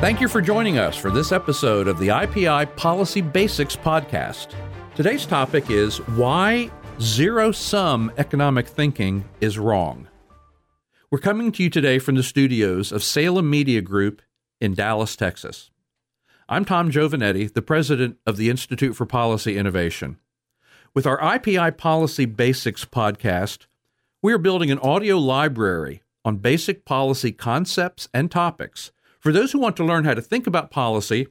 Thank you for joining us for this episode of the IPI Policy Basics Podcast. Today's topic is why zero-sum economic thinking is wrong. We're coming to you today from the studios of Salem Media Group in Dallas, Texas. I'm Tom Giovanetti, the president of the Institute for Policy Innovation. With our IPI Policy Basics Podcast, we are building an audio library on basic policy concepts and topics for those who want to learn how to think about policy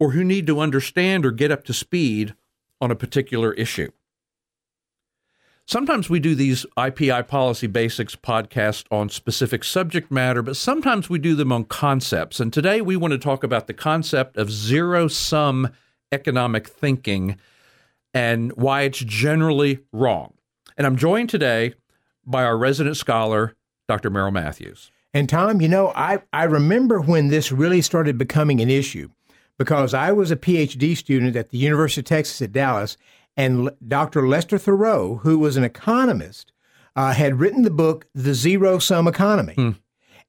or who need to understand or get up to speed on a particular issue. Sometimes we do these IPI Policy Basics podcasts on specific subject matter, but sometimes we do them on concepts. And today we want to talk about the concept of zero-sum economic thinking and why it's generally wrong. And I'm joined today by our resident scholar, Dr. Merrill Matthews. And Tom, you know, I remember when this really started becoming an issue because I was a PhD student at the University of Texas at Dallas, and Dr. Lester Thurow, who was an economist, had written the book, The Zero Sum Economy.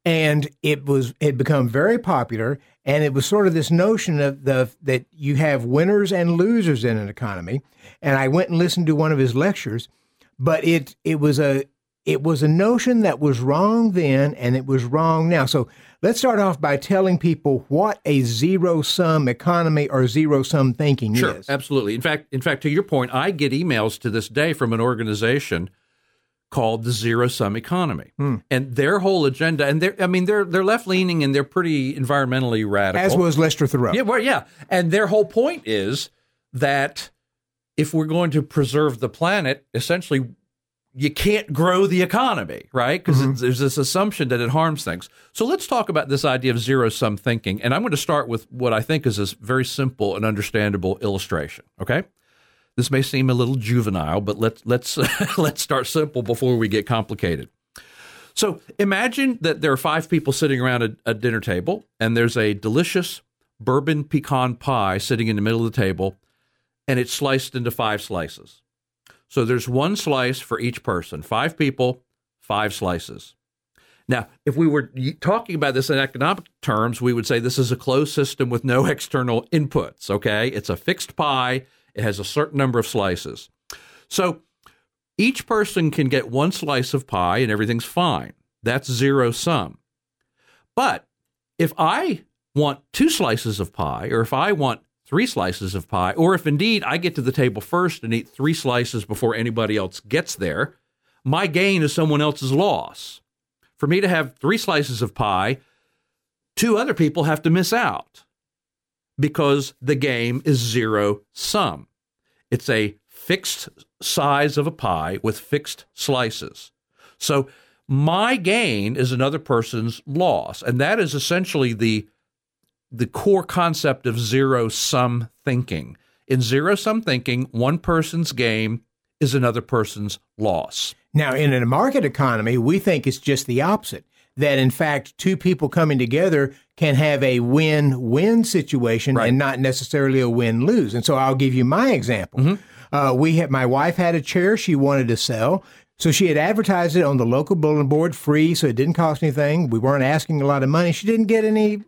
And it had become very popular, and it was sort of this notion of that you have winners and losers in an economy. And I went and listened to one of his lectures, but it was a notion that was wrong then, and it was wrong now. So let's start off by telling people what a zero-sum economy or zero-sum thinking is. Sure, absolutely. In fact, to your point, I get emails to this day from an organization called the Zero Sum Economy, and their whole agenda. And they're left-leaning and they're pretty environmentally radical. As was Lester Thurow. Yeah, well, yeah. And their whole point is that if we're going to preserve the planet, essentially, you can't grow the economy, right? Because there's this assumption that it harms things. So let's talk about this idea of zero-sum thinking. And I'm going to start with what I think is a very simple and understandable illustration, okay? This may seem a little juvenile, but let's start simple before we get complicated. So imagine that there are five people sitting around a dinner table, and there's a delicious bourbon pecan pie sitting in the middle of the table, and it's sliced into five slices. So there's one slice for each person, five people, five slices. Now, if we were talking about this in economic terms, we would say this is a closed system with no external inputs, okay? It's a fixed pie. It has a certain number of slices. So each person can get one slice of pie and everything's fine. That's zero sum. But if I want two slices of pie, or if I want three slices of pie, or if indeed I get to the table first and eat three slices before anybody else gets there, my gain is someone else's loss. For me to have three slices of pie, two other people have to miss out because the game is zero sum. It's a fixed size of a pie with fixed slices. So my gain is another person's loss, and that is essentially the core concept of zero-sum thinking. In zero-sum thinking, one person's gain is another person's loss. Now, in a market economy, we think it's just the opposite, that, in fact, two people coming together can have a win-win situation and not necessarily a win-lose. And so I'll give you my example. My wife had a chair she wanted to sell. So she had advertised it on the local bulletin board, free, so it didn't cost anything. We weren't asking a lot of money. She didn't get any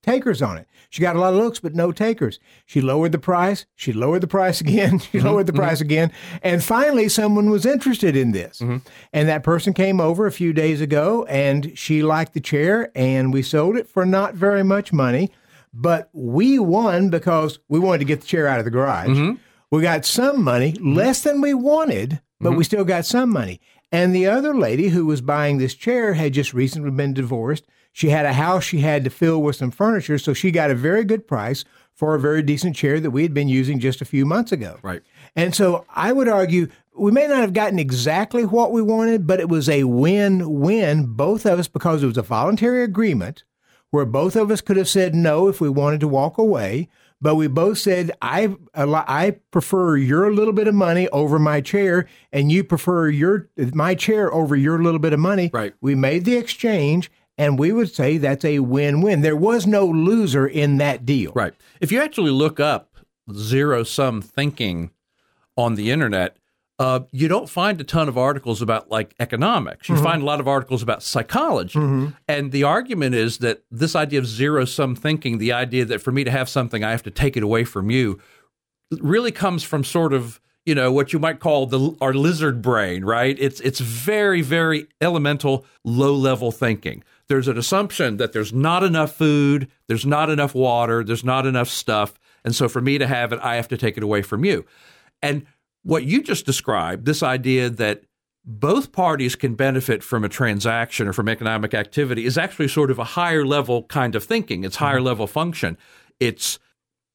takers on it. She got a lot of looks, but no takers. She lowered the price. She lowered the price again. She lowered the price again. And finally, someone was interested in this. And that person came over a few days ago, and she liked the chair, and we sold it for not very much money. But we won because we wanted to get the chair out of the garage. We got some money, less than we wanted, but we still got some money. And the other lady who was buying this chair had just recently been divorced. She had a house she had to fill with some furniture, so she got a very good price for a very decent chair that we had been using just a few months ago. Right. And so I would argue we may not have gotten exactly what we wanted, but it was a win-win, both of us, because it was a voluntary agreement where both of us could have said no if we wanted to walk away, but we both said, I prefer your little bit of money over my chair, and you prefer my chair over your little bit of money. Right. We made the exchange. And we would say that's a win-win. There was no loser in that deal. Right. If you actually look up zero-sum thinking on the internet, you don't find a ton of articles about like economics. You mm-hmm. find a lot of articles about psychology. Mm-hmm. And the argument is that this idea of zero sum thinking, the idea that for me to have something, I have to take it away from you, really comes from sort of, you know, what you might call our lizard brain, right? It's very, very elemental, low level thinking. There's an assumption that there's not enough food, there's not enough water, there's not enough stuff. And so for me to have it, I have to take it away from you. And what you just described, this idea that both parties can benefit from a transaction or from economic activity, is actually sort of a higher level kind of thinking. It's higher level function. It's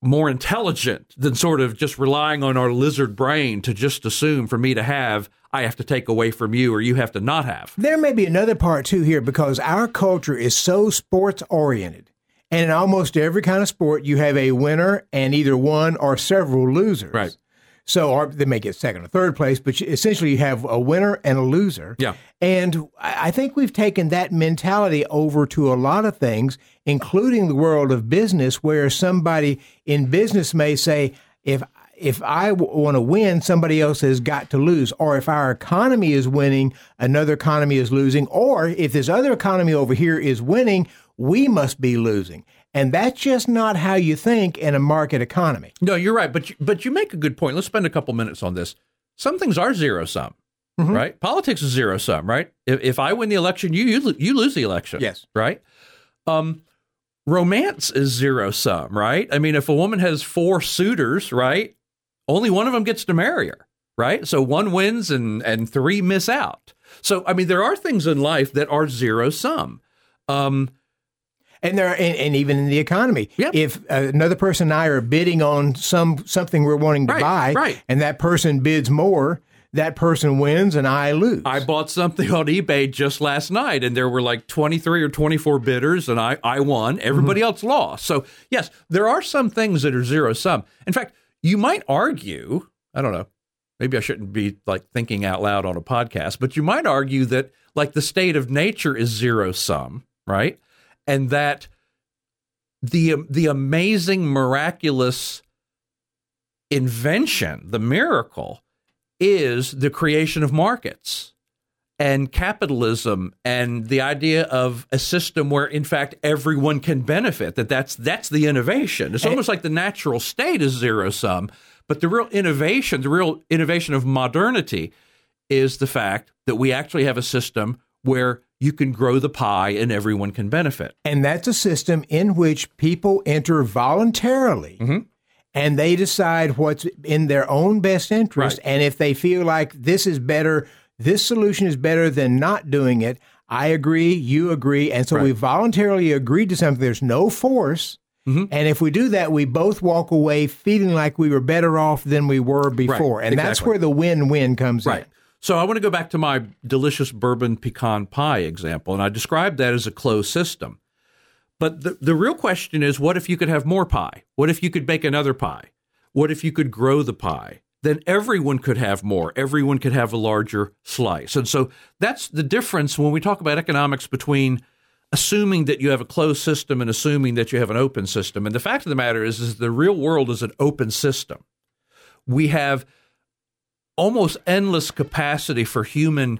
more intelligent than sort of just relying on our lizard brain to just assume for me to have, I have to take away from you or you have to not have. There may be another part too here, because our culture is so sports oriented. And in almost every kind of sport, you have a winner and either one or several losers. Right. So they may get second or third place, but essentially you have a winner and a loser. Yeah. And I think we've taken that mentality over to a lot of things, including the world of business, where somebody in business may say, if I want to win, somebody else has got to lose. Or if our economy is winning, another economy is losing. Or if this other economy over here is winning, we must be losing. And that's just not how you think in a market economy. No, you're right. But you make a good point. Let's spend a couple minutes on this. Some things are zero sum, mm-hmm. right? Politics is zero sum, right? If I win the election, you lose the election. Yes. Right? Romance is zero sum, right? I mean, if a woman has four suitors, right, only one of them gets to marry her, right? So one wins and three miss out. So, I mean, there are things in life that are zero sum. And even in the economy, yep. If another person and I are bidding on something we're wanting to buy, and that person bids more, that person wins and I lose. I bought something on eBay just last night, and there were like 23 or 24 bidders, and I won. Everybody mm-hmm. else lost. So, yes, there are some things that are zero sum. In fact, you might argue, I don't know, maybe I shouldn't be like thinking out loud on a podcast, but you might argue that like the state of nature is zero sum, right? And that the amazing, miraculous invention, the miracle, is the creation of markets and capitalism and the idea of a system where, in fact, everyone can benefit, that's the innovation. It's almost like the natural state is zero-sum, but the real innovation of modernity is the fact that we actually have a system where you can grow the pie and everyone can benefit. And that's a system in which people enter voluntarily mm-hmm. and they decide what's in their own best interest. Right. And if they feel like this is better, this solution is better than not doing it, I agree, you agree. And so we voluntarily agreed to something. There's no force. Mm-hmm. And if we do that, we both walk away feeling like we were better off than we were before. Right. And That's where the win-win comes in. So I want to go back to my delicious bourbon pecan pie example, and I described that as a closed system. But the real question is, what if you could have more pie? What if you could bake another pie? What if you could grow the pie? Then everyone could have more. Everyone could have a larger slice. And so that's the difference when we talk about economics between assuming that you have a closed system and assuming that you have an open system. And the fact of the matter is the real world is an open system. We have almost endless capacity for human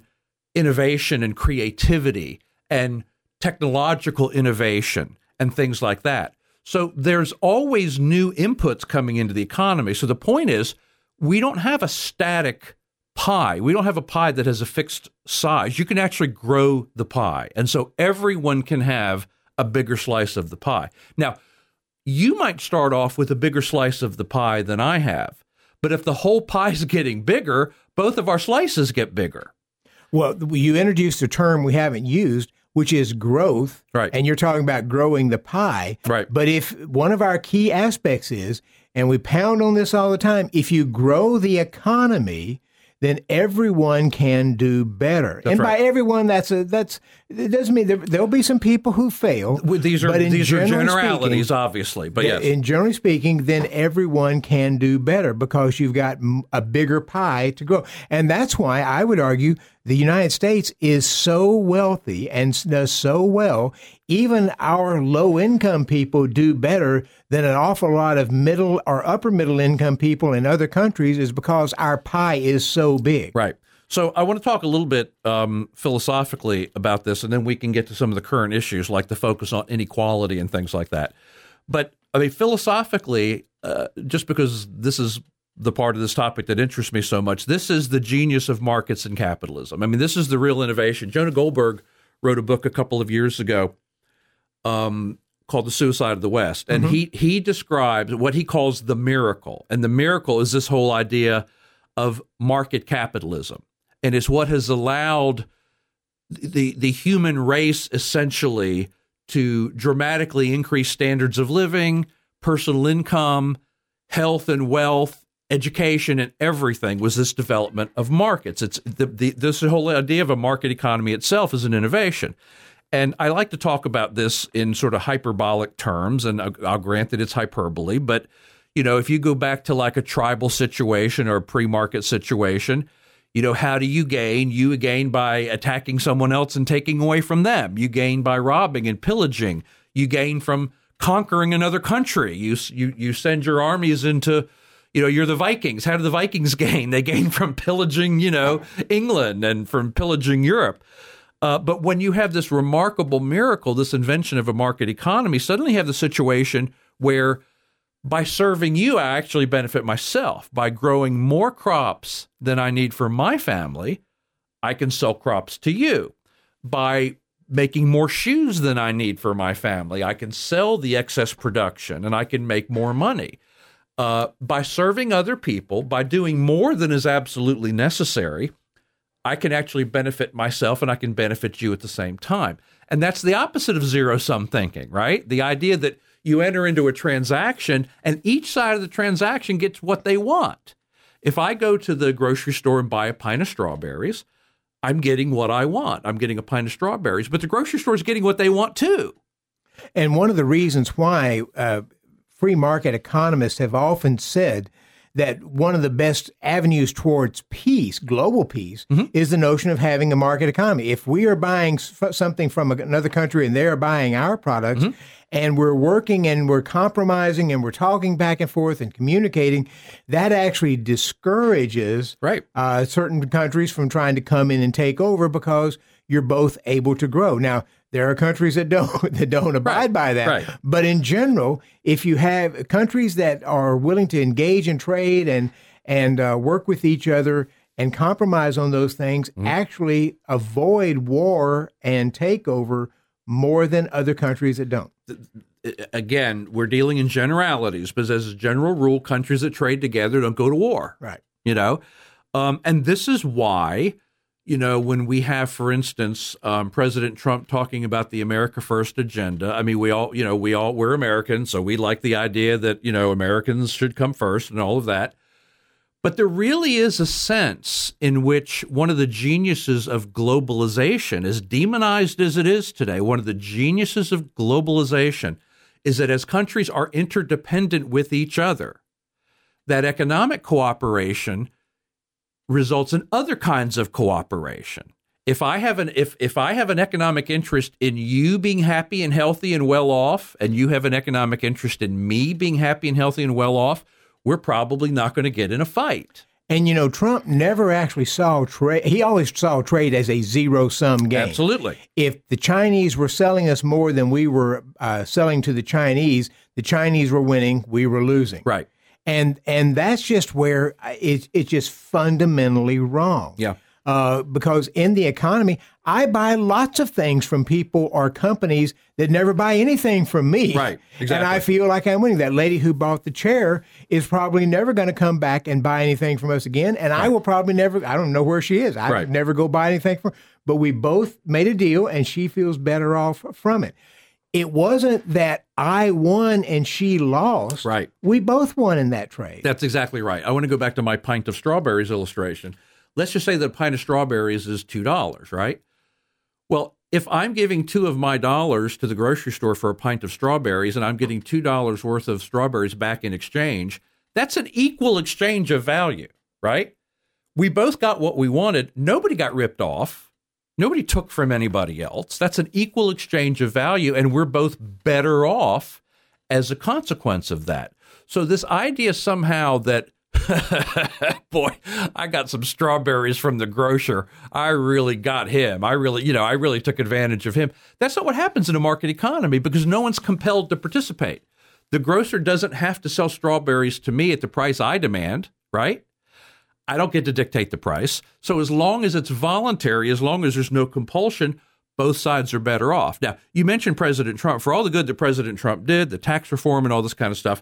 innovation and creativity and technological innovation and things like that. So there's always new inputs coming into the economy. So the point is, we don't have a static pie. We don't have a pie that has a fixed size. You can actually grow the pie. And so everyone can have a bigger slice of the pie. Now, you might start off with a bigger slice of the pie than I have. But if the whole pie is getting bigger, both of our slices get bigger. Well, you introduced a term we haven't used, which is growth. Right. And you're talking about growing the pie. Right. But if one of our key aspects is, and we pound on this all the time, if you grow the economy, then everyone can do better. That's by everyone, it doesn't mean there'll be some people who fail. These are generalities, obviously, but yes. In generally speaking, then everyone can do better because you've got a bigger pie to grow. And that's why I would argue The United States is so wealthy and does so well, even our low-income people do better than an awful lot of middle or upper-middle income people in other countries is because our pie is so big. Right. So I want to talk a little bit philosophically about this, and then we can get to some of the current issues like the focus on inequality and things like that. But I mean, philosophically, just because this is the part of this topic that interests me so much, this is the genius of markets and capitalism. I mean, this is the real innovation. Jonah Goldberg wrote a book a couple of years ago called The Suicide of the West. And he describes what he calls the miracle. And the miracle is this whole idea of market capitalism. And it's what has allowed the human race essentially to dramatically increase standards of living, personal income, health and wealth, education, and everything was this development of markets. It's this whole idea of a market economy itself is an innovation. And I like to talk about this in sort of hyperbolic terms, and I'll grant that it's hyperbole, but you know, if you go back to like a tribal situation or a pre-market situation, you know, how do you gain? You gain by attacking someone else and taking away from them. You gain by robbing and pillaging. You gain from conquering another country. You send your armies into, you know, you're the Vikings. How do the Vikings gain? They gain from pillaging, you know, England and from pillaging Europe. But when you have this remarkable miracle, this invention of a market economy, suddenly you have the situation where by serving you, I actually benefit myself. By growing more crops than I need for my family, I can sell crops to you. By making more shoes than I need for my family, I can sell the excess production and I can make more money. By serving other people, by doing more than is absolutely necessary, I can actually benefit myself and I can benefit you at the same time. And that's the opposite of zero-sum thinking, right? The idea that you enter into a transaction and each side of the transaction gets what they want. If I go to the grocery store and buy a pint of strawberries, I'm getting what I want. I'm getting a pint of strawberries, but the grocery store is getting what they want too. And one of the reasons why free market economists have often said that one of the best avenues towards peace, global peace, is the notion of having a market economy. If we are buying something from another country and they're buying our products, and we're working and we're compromising and we're talking back and forth and communicating, that actually discourages certain countries from trying to come in and take over because you're both able to grow. Now, there are countries that don't abide by that. Right. But in general, if you have countries that are willing to engage in trade and work with each other and compromise on those things, actually avoid war and takeover more than other countries that don't. Again, we're dealing in generalities, but as a general rule, countries that trade together don't go to war. Right. You know, and this is why, you know, when we have, for instance, President Trump talking about the America First agenda, I mean, we're Americans, so we like the idea that, you know, Americans should come first and all of that. But there really is a sense in which one of the geniuses of globalization, as demonized as it is today, one of the geniuses of globalization is that as countries are interdependent with each other, that economic cooperation results in other kinds of cooperation. If I have an economic interest in you being happy and healthy and well off, and you have an economic interest in me being happy and healthy and well off, we're probably not going to get in a fight. And, you know, Trump never actually saw trade. He always saw trade as a zero-sum game. Absolutely. If the Chinese were selling us more than we were selling to the Chinese were winning, we were losing. Right. And that's just where it's just fundamentally wrong. Yeah. Because in the economy, I buy lots of things from people or companies that never buy anything from me. Right. Exactly. And I feel like I'm winning. That lady who bought the chair is probably never going to come back and buy anything from us again. And I will probably never, I don't know where she is. I could never go buy anything from her. But we both made a deal and she feels better off from it. It wasn't that I won and she lost. Right. We both won in that trade. That's exactly right. I want to go back to my pint of strawberries illustration. Let's just say that a pint of strawberries is $2, right? Well, if I'm giving $2 of my dollars to the grocery store for a pint of strawberries and I'm getting $2 worth of strawberries back in exchange, that's an equal exchange of value, right? We both got what we wanted. Nobody got ripped off. Nobody took from anybody else. That's an equal exchange of value, and we're both better off as a consequence of that. So this idea somehow that, boy, I got some strawberries from the grocer. I really got him. I really took advantage of him. That's not what happens in a market economy because no one's compelled to participate. The grocer doesn't have to sell strawberries to me at the price I demand, right? I don't get to dictate the price. So as long as it's voluntary, as long as there's no compulsion, both sides are better off. Now, you mentioned President Trump. For all the good that President Trump did, the tax reform and all this kind of stuff,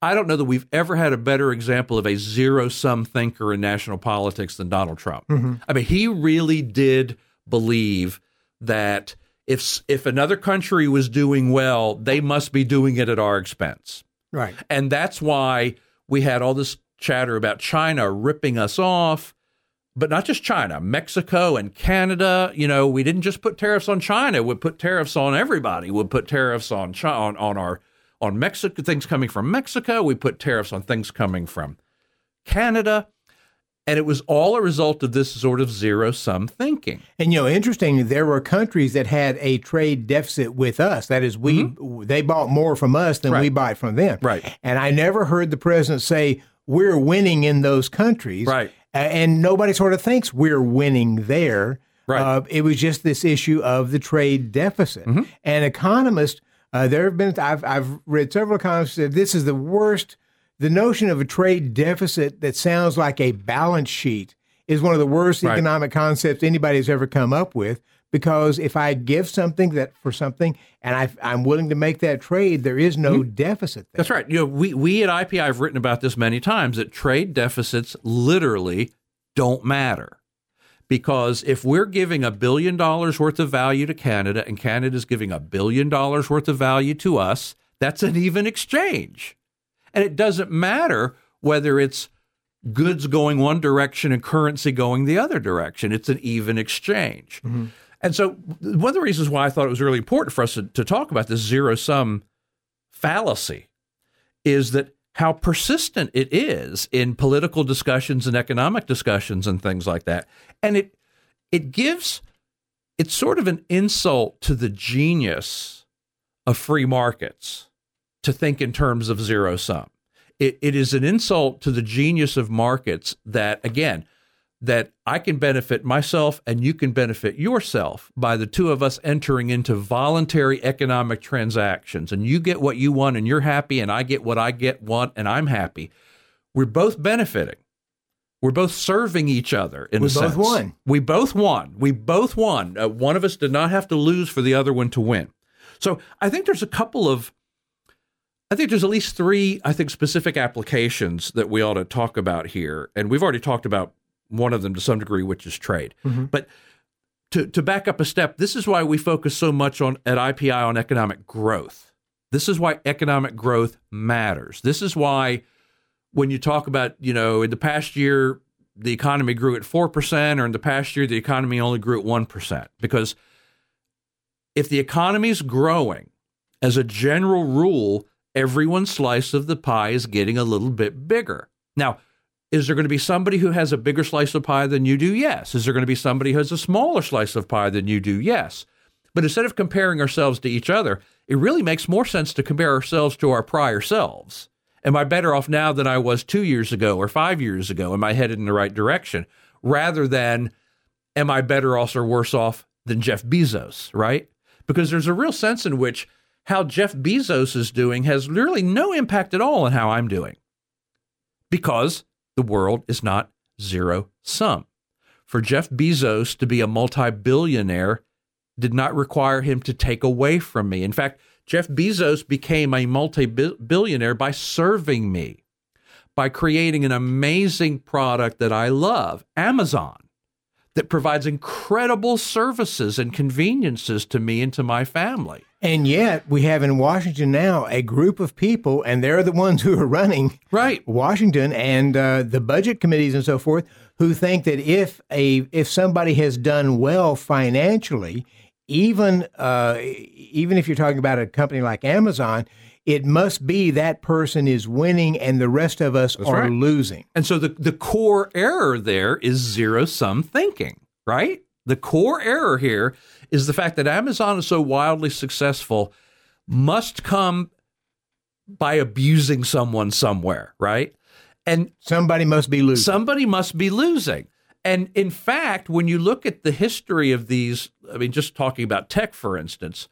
I don't know that we've ever had a better example of a zero-sum thinker in national politics than Donald Trump. Mm-hmm. I mean, he really did believe that if another country was doing well, they must be doing it at our expense. Right. And that's why we had all this chatter about China ripping us off, but not just China, Mexico and Canada. You know, we didn't just put tariffs on China. We put tariffs on everybody. We put tariffs on Mexico, things coming from Mexico. We put tariffs on things coming from Canada. And it was all a result of this sort of zero-sum thinking. And, you know, interestingly, there were countries that had a trade deficit with us. That is, they bought more from us than we buy from them. Right. And I never heard the president say, we're winning in those countries. Right. And nobody sort of thinks we're winning there. Right. It was just this issue of the trade deficit. Mm-hmm. And economists, I've read several economists that this is the worst. The notion of a trade deficit that sounds like a balance sheet is one of the worst economic concepts anybody's ever come up with, because if I give something that for something and I'm willing to make that trade, there is no deficit there. That's right. You know, we at IPI have written about this many times, that trade deficits literally don't matter. Because if we're giving $1 billion worth of value to Canada and Canada's giving $1 billion worth of value to us, that's an even exchange. And it doesn't matter whether it's goods going one direction and currency going the other direction. It's an even exchange. Mm-hmm. And so one of the reasons why I thought it was really important for us to talk about this zero-sum fallacy is that how persistent it is in political discussions and economic discussions and things like that. And it's sort of an insult to the genius of free markets to think in terms of zero sum. It is an insult to the genius of markets that, again, that I can benefit myself and you can benefit yourself by the two of us entering into voluntary economic transactions, and you get what you want and you're happy and I get what I want and I'm happy. We're both benefiting. We're both serving each other in a sense. We both won. One of us did not have to lose for the other one to win. So I think there's at least three specific applications that we ought to talk about here. And we've already talked about one of them to some degree, which is trade. Mm-hmm. But to back up a step, this is why we focus so much at IPI on economic growth. This is why economic growth matters. This is why when you talk about, you know, in the past year, the economy grew at 4%, or in the past year, the economy only grew at 1%. Because if the economy's growing, as a general rule, everyone's slice of the pie is getting a little bit bigger. Now, is there going to be somebody who has a bigger slice of pie than you do? Yes. Is there going to be somebody who has a smaller slice of pie than you do? Yes. But instead of comparing ourselves to each other, it really makes more sense to compare ourselves to our prior selves. Am I better off now than I was 2 years ago or 5 years ago? Am I headed in the right direction? Rather than, am I better off or worse off than Jeff Bezos, right? Because there's a real sense in which how Jeff Bezos is doing has really no impact at all on how I'm doing. Because the world is not zero sum. For Jeff Bezos to be a multi-billionaire did not require him to take away from me. In fact, Jeff Bezos became a multi-billionaire by serving me, by creating an amazing product that I love, Amazon, that provides incredible services and conveniences to me and to my family. And yet we have in Washington now a group of people, and they're the ones who are running Washington and the budget committees and so forth, who think that if somebody has done well financially, even if you're talking about a company like Amazon, it must be that person is winning and the rest of us are losing. And so the core error there is zero-sum thinking, right? The core error here is the fact that Amazon is so wildly successful must come by abusing someone somewhere, right? And somebody must be losing. Somebody must be losing. And in fact, when you look at the history of these, I mean, just talking about tech, for instance,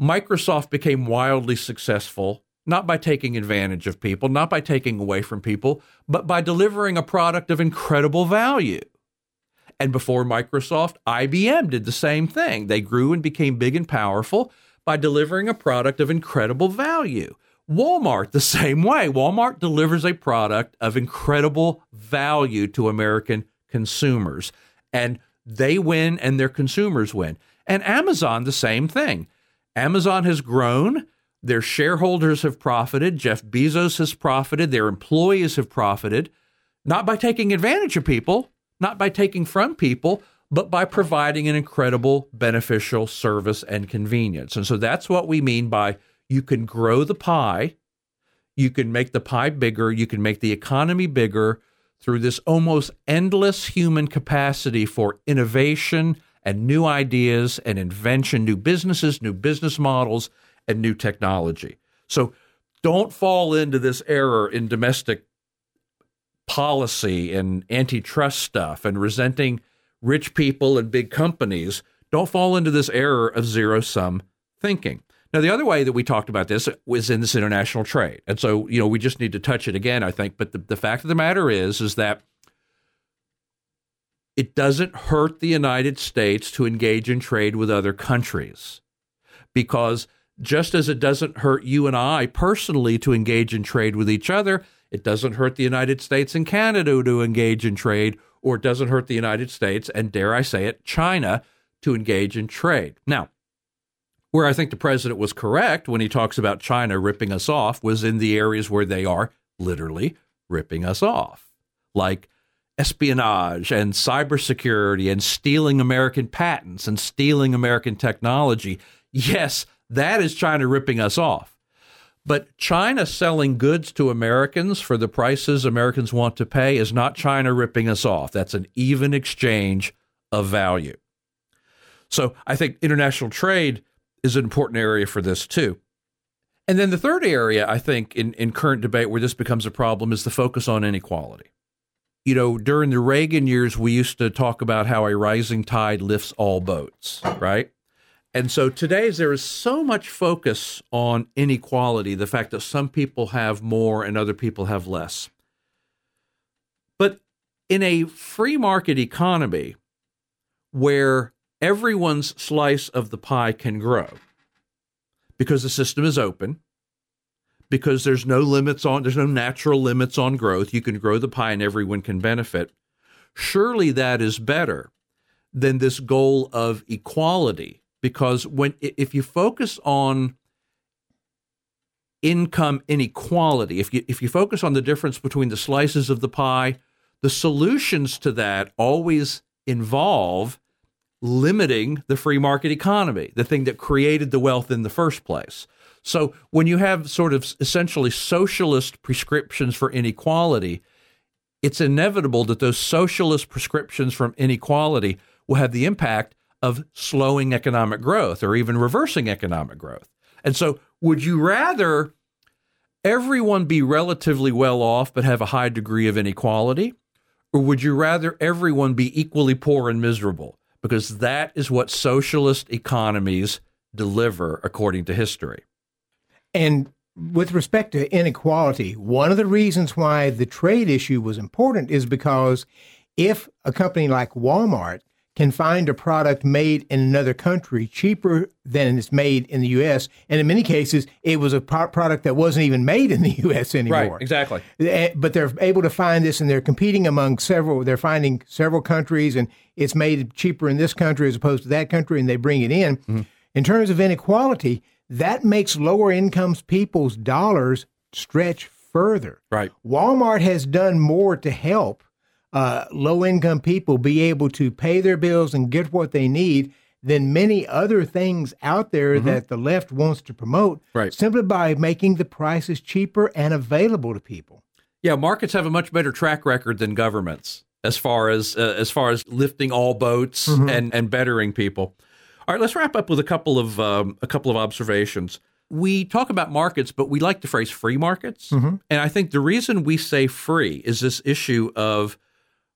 Microsoft became wildly successful, not by taking advantage of people, not by taking away from people, but by delivering a product of incredible value. And before Microsoft, IBM did the same thing. They grew and became big and powerful by delivering a product of incredible value. Walmart, the same way. Walmart delivers a product of incredible value to American consumers, and they win and their consumers win. And Amazon, the same thing. Amazon has grown. Their shareholders have profited. Jeff Bezos has profited. Their employees have profited, not by taking advantage of people, not by taking from people, but by providing an incredible, beneficial service and convenience. And so that's what we mean by you can grow the pie, you can make the pie bigger, you can make the economy bigger through this almost endless human capacity for innovation and new ideas and invention, new businesses, new business models, and new technology. So don't fall into this error in domestic policy and antitrust stuff and resenting rich people and big companies. Don't fall into this error of zero-sum thinking. Now, the other way that we talked about this was in this international trade. And so, you know, we just need to touch it again, I think. But the fact of the matter is that it doesn't hurt the United States to engage in trade with other countries, because just as it doesn't hurt you and I personally to engage in trade with each other, it doesn't hurt the United States and Canada to engage in trade, or it doesn't hurt the United States and, dare I say it, China to engage in trade. Now, where I think the president was correct when he talks about China ripping us off was in the areas where they are literally ripping us off, like espionage and cybersecurity and stealing American patents and stealing American technology. Yes, that is China ripping us off. But China selling goods to Americans for the prices Americans want to pay is not China ripping us off. That's an even exchange of value. So I think international trade is an important area for this too. And then the third area, I think, in current debate where this becomes a problem is the focus on inequality. You know, during the Reagan years, we used to talk about how a rising tide lifts all boats, right? And so today there is so much focus on inequality, the fact that some people have more and other people have less. But in a free market economy where everyone's slice of the pie can grow because the system is open, because there's no natural limits on growth. You can grow the pie and everyone can benefit. Surely that is better than this goal of equality, because if you focus on income inequality, if you focus on the difference between the slices of the pie, the solutions to that always involve limiting the free market economy, the thing that created the wealth in the first place. So when you have sort of essentially socialist prescriptions for inequality, it's inevitable that those socialist prescriptions from inequality will have the impact of slowing economic growth or even reversing economic growth. And so would you rather everyone be relatively well off but have a high degree of inequality, or would you rather everyone be equally poor and miserable? Because that is what socialist economies deliver, according to history. And with respect to inequality, one of the reasons why the trade issue was important is because if a company like Walmart can find a product made in another country cheaper than it's made in the U.S., and in many cases, it was a product that wasn't even made in the U.S. anymore. Right, exactly. But they're able to find this, and they're competing among several. They're finding several countries, and it's made cheaper in this country as opposed to that country, and they bring it in. Mm-hmm. In terms of inequality, that makes lower-income people's dollars stretch further. Right. Walmart has done more to help low-income people be able to pay their bills and get what they need than many other things out there mm-hmm. that the left wants to promote right. simply by making the prices cheaper and available to people. Yeah, markets have a much better track record than governments as far as lifting all boats mm-hmm. and bettering people. All right, let's wrap up with a couple of observations. We talk about markets, but we like the phrase free markets. Mm-hmm. And I think the reason we say free is this issue of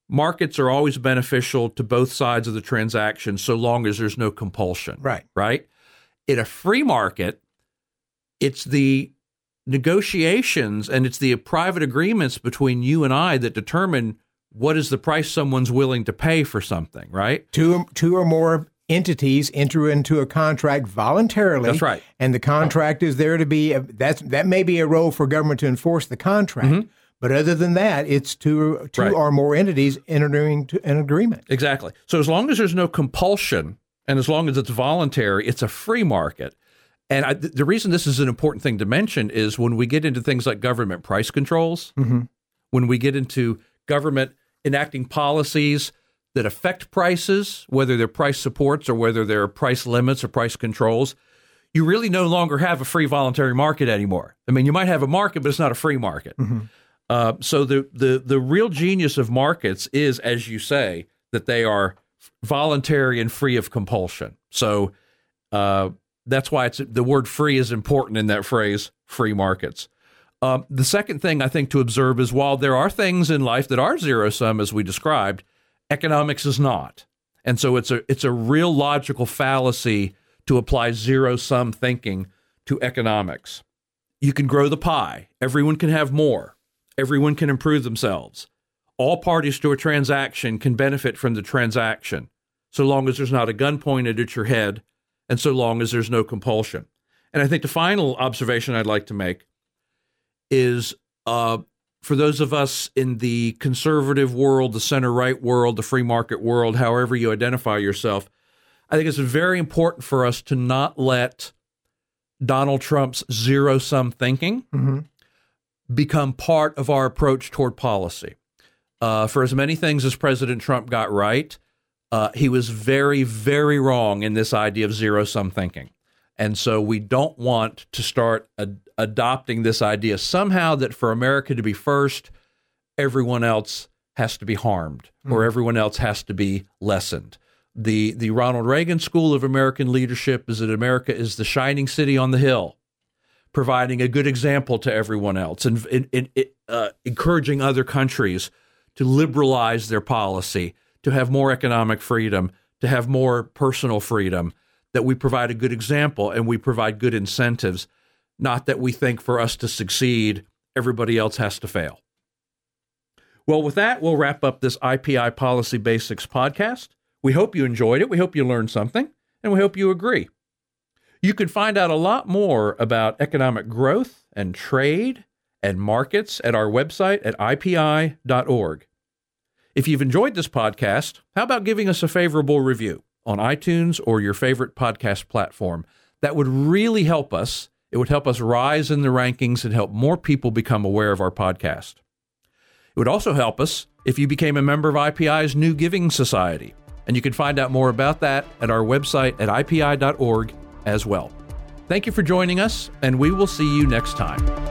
markets are always beneficial to both sides of the transaction so long as there's no compulsion. Right. Right? In a free market, it's the negotiations and it's the private agreements between you and I that determine what is the price someone's willing to pay for something, right? Two or more entities enter into a contract voluntarily. That's right. And the contract is there to be, that may be a role for government to enforce the contract. Mm-hmm. But other than that, it's two right. or more entities entering an agreement. Exactly. So as long as there's no compulsion and as long as it's voluntary, it's a free market. And the reason this is an important thing to mention is when we get into things like government price controls, mm-hmm. when we get into government enacting policies that affect prices, whether they're price supports or whether they're price limits or price controls, you really no longer have a free voluntary market anymore. I mean, you might have a market, but it's not a free market. Mm-hmm. So the real genius of markets is, as you say, that they are voluntary and free of compulsion. So that's why the word free is important in that phrase, free markets. The second thing I think to observe is while there are things in life that are zero-sum, as we described, economics is not. And so it's a real logical fallacy to apply zero-sum thinking to economics. You can grow the pie. Everyone can have more. Everyone can improve themselves. All parties to a transaction can benefit from the transaction, so long as there's not a gun pointed at your head and so long as there's no compulsion. And I think the final observation I'd like to make is for those of us in the conservative world, the center-right world, the free market world, however you identify yourself, I think it's very important for us to not let Donald Trump's zero-sum thinking mm-hmm. become part of our approach toward policy. For as many things as President Trump got right, he was very, very wrong in this idea of zero-sum thinking. And so we don't want to start adopting this idea somehow that for America to be first, everyone else has to be harmed mm-hmm. or everyone else has to be lessened. The Ronald Reagan School of American Leadership is that America is the shining city on the hill, providing a good example to everyone else and encouraging other countries to liberalize their policy, to have more economic freedom, to have more personal freedom, that we provide a good example and we provide good incentives, not that we think for us to succeed, everybody else has to fail. Well, with that, we'll wrap up this IPI Policy Basics podcast. We hope you enjoyed it. We hope you learned something, and we hope you agree. You can find out a lot more about economic growth and trade and markets at our website at IPI.org. If you've enjoyed this podcast, how about giving us a favorable review on iTunes or your favorite podcast platform? That would really help us. It would help us rise in the rankings and help more people become aware of our podcast. It would also help us if you became a member of IPI's New Giving Society, and you can find out more about that at our website at IPI.org. as well. Thank you for joining us, and we will see you next time.